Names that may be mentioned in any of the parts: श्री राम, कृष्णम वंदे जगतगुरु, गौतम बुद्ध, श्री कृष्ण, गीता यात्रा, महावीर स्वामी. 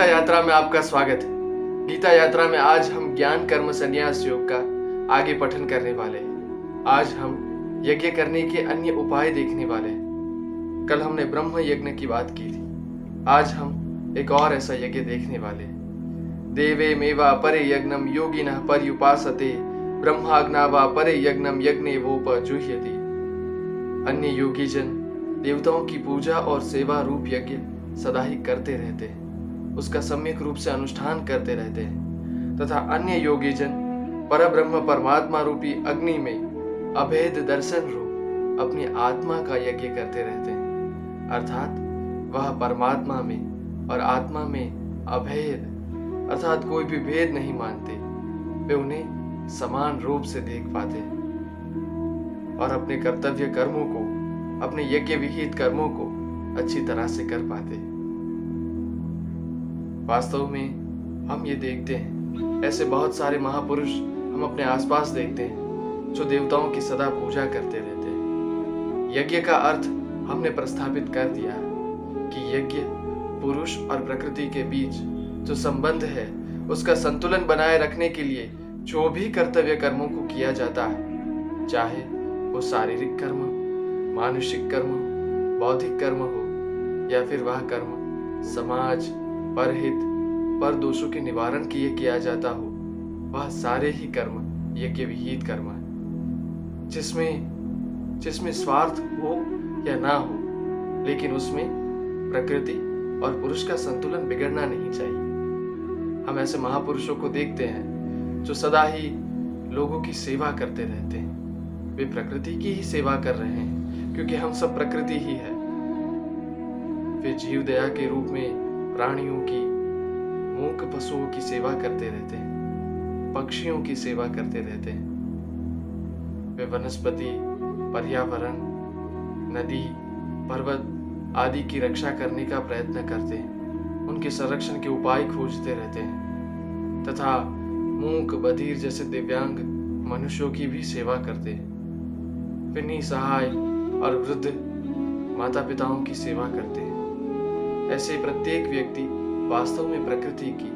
गीता यात्रा में आपका स्वागत है। गीता यात्रा में आज हम ज्ञान कर्म संन्यास योग का आगे पठन करने वाले हैं। आज हम यज्ञ करने के अन्य उपाय देखने वाले हैं। कल हमने ब्रह्म यज्ञ की बात की थी, आज हम एक और ऐसा यज्ञ देखने वाले हैं। देवे मेवा परे यज्ञम योगिनः पर्युपासते ब्रह्माग्नावा परे यज्ञम यज्ञे वोपजुह्यति। अन्य योगीजन देवताओं की पूजा और सेवा रूप यज्ञ सदा ही करते रहते हैं, उसका सम्यक रूप से अनुष्ठान करते रहते हैं तथा अन्य योगीजन परब्रह्म परमात्मा रूपी अग्नि में अभेद दर्शन रूप अपनी आत्मा का यज्ञ करते रहते हैं, अर्थात वह परमात्मा में और आत्मा में अभेद अर्थात कोई भी भेद नहीं मानते। वे उन्हें समान रूप से देख पाते हैं और अपने कर्तव्य कर्मों को, अपने यज्ञ विहित कर्मों को अच्छी तरह से कर पाते। वास्तव में हम ये देखते हैं, ऐसे बहुत सारे महापुरुष हम अपने आसपास देखते हैं जो देवताओं की सदा पूजा करते रहते हैं। यज्ञ का अर्थ हमने प्रस्थापित कर दिया कि यज्ञ पुरुष और प्रकृति के बीच जो संबंध है उसका संतुलन बनाए रखने के लिए जो भी कर्तव्य कर्मों को किया जाता है, चाहे वो शारीरिक कर्म, मानसिक कर्म, बौद्धिक कर्म हो या फिर वह कर्म समाज परहित पर दोषों के निवारण के लिए किया जाता हो, वह सारे ही कर्म यज्ञ विहित कर्म है। जिसमें स्वार्थ हो या ना हो, लेकिन उसमें प्रकृति और पुरुष का संतुलन बिगड़ना नहीं चाहिए। हम ऐसे महापुरुषों को देखते हैं जो सदा ही लोगों की सेवा करते रहते हैं। वे प्रकृति की ही सेवा कर रहे हैं क्योंकि हम सब प्रकृति ही है। वे जीव दया के रूप में प्राणियों की, मूक पशुओं की सेवा करते रहते हैं, पक्षियों की सेवा करते रहते हैं। वे वनस्पति, पर्यावरण, नदी, पर्वत आदि की रक्षा करने का प्रयत्न करते हैं, उनके संरक्षण के उपाय खोजते रहते हैं तथा मूक बधिर जैसे दिव्यांग मनुष्यों की भी सेवा करते हैं। वे निसहाय और वृद्ध माता पिताओं की सेवा करते हैं। ऐसे प्रत्येक व्यक्ति वास्तव में प्रकृति की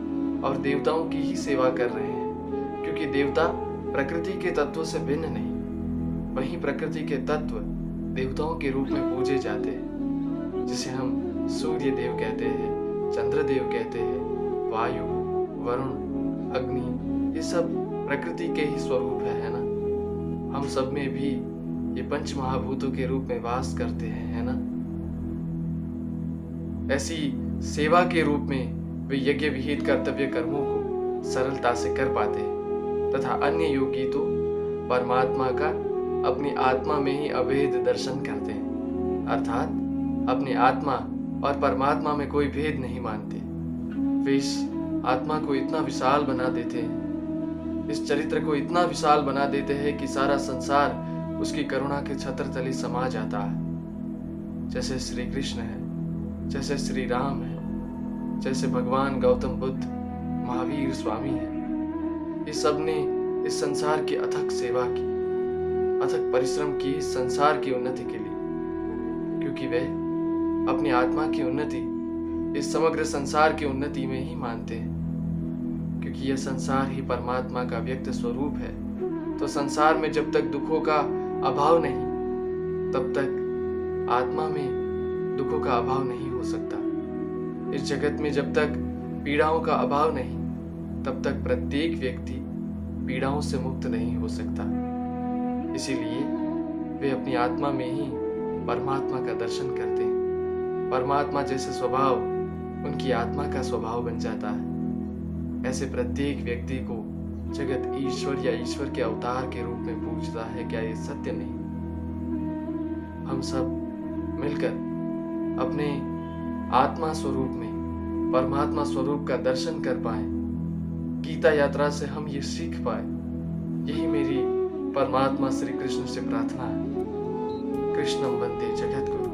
और देवताओं की ही सेवा कर रहे हैं, क्योंकि देवता प्रकृति के तत्व से भिन्न नहीं, वहीं प्रकृति के तत्व देवताओं के रूप में पूजे जाते हैं, जिसे हम सूर्य देव कहते हैं, चंद्र देव कहते हैं, वायु, वरुण, अग्नि, ये सब प्रकृति के ही स्वरूप है ना। हम सब में भी ये पंच महाभूतों के रूप में वास करते हैं, है ना। ऐसी सेवा के रूप में वे यज्ञ विहित कर्तव्य कर्मों को सरलता से कर पाते तथा अन्य योगी तो परमात्मा का अपनी आत्मा में ही अभेद दर्शन करते हैं, अर्थात अपनी आत्मा और परमात्मा में कोई भेद नहीं मानते। वे इस आत्मा को इतना विशाल बना देते हैं, इस चरित्र को इतना विशाल बना देते हैं कि सारा संसार उसकी करुणा के छत्र तले समा जाता है। जैसे श्री कृष्ण है, जैसे श्री राम है, जैसे भगवान गौतम बुद्ध, महावीर स्वामी है, ये सब ने इस संसार की अथक सेवा की, अथक परिश्रम की इस संसार की उन्नति के लिए, क्योंकि वे अपनी आत्मा की उन्नति इस समग्र संसार की उन्नति में ही मानते हैं। क्योंकि यह संसार ही परमात्मा का व्यक्त स्वरूप है, तो संसार में जब तक दुखों का अभाव नहीं, तब तक आत्मा में दुखों का अभाव नहीं हो सकता। इस जगत में जब तक पीड़ाओं का अभाव नहीं, तब तक प्रत्येक व्यक्ति पीड़ाओं से मुक्त नहीं हो सकता। इसीलिए वे अपनी आत्मा में ही परमात्मा का दर्शन करते हैं। परमात्मा जैसे स्वभाव उनकी आत्मा का स्वभाव बन जाता है। ऐसे प्रत्येक व्यक्ति को जगत ईश्वर या ईश्वर के अवतार के रूप में पूजता है, क्या ये सत्य नहीं? हम सब मिलकर अपने आत्मा स्वरूप में परमात्मा स्वरूप का दर्शन कर पाए, गीता यात्रा से हम ये सीख पाए, यही मेरी परमात्मा श्री कृष्ण से प्रार्थना है। कृष्णम वंदे जगतगुरु।